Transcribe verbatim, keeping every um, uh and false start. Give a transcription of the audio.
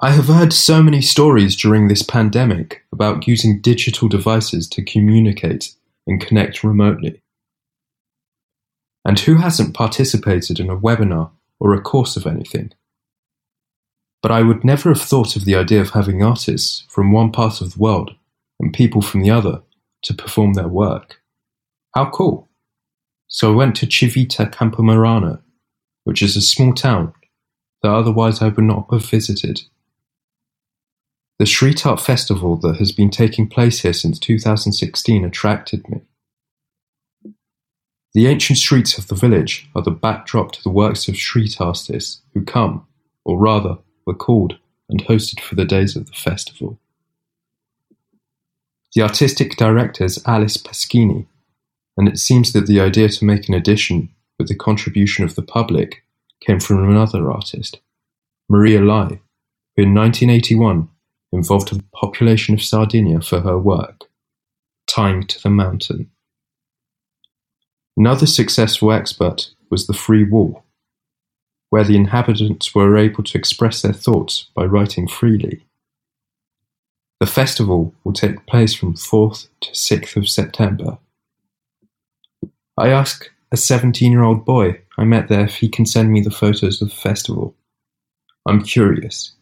I have heard so many stories during this pandemic about using digital devices to communicate and connect remotely. And who hasn't participated in a webinar or a course of anything? But I would never have thought of the idea of having artists from one part of the world and people from the other to perform their work. How cool! So I went to Civita Campomarano, which is a small town that otherwise I would not have visited. The street art festival that has been taking place here since two thousand sixteen attracted me. The ancient streets of the village are the backdrop to the works of street artists who come, or rather, were called and hosted for the days of the festival. The artistic director is Alice Pasquini, and it seems that the idea to make an edition with the contribution of the public came from another artist, Maria Lai, who in nineteen eighty-one involved the population of Sardinia for her work, Time to the Mountain. Another successful expert was the Free Wall, where the inhabitants were able to express their thoughts by writing freely. The festival will take place from fourth to sixth of September. I asked a seventeen-year-old boy I met there if he can send me the photos of the festival. I'm curious.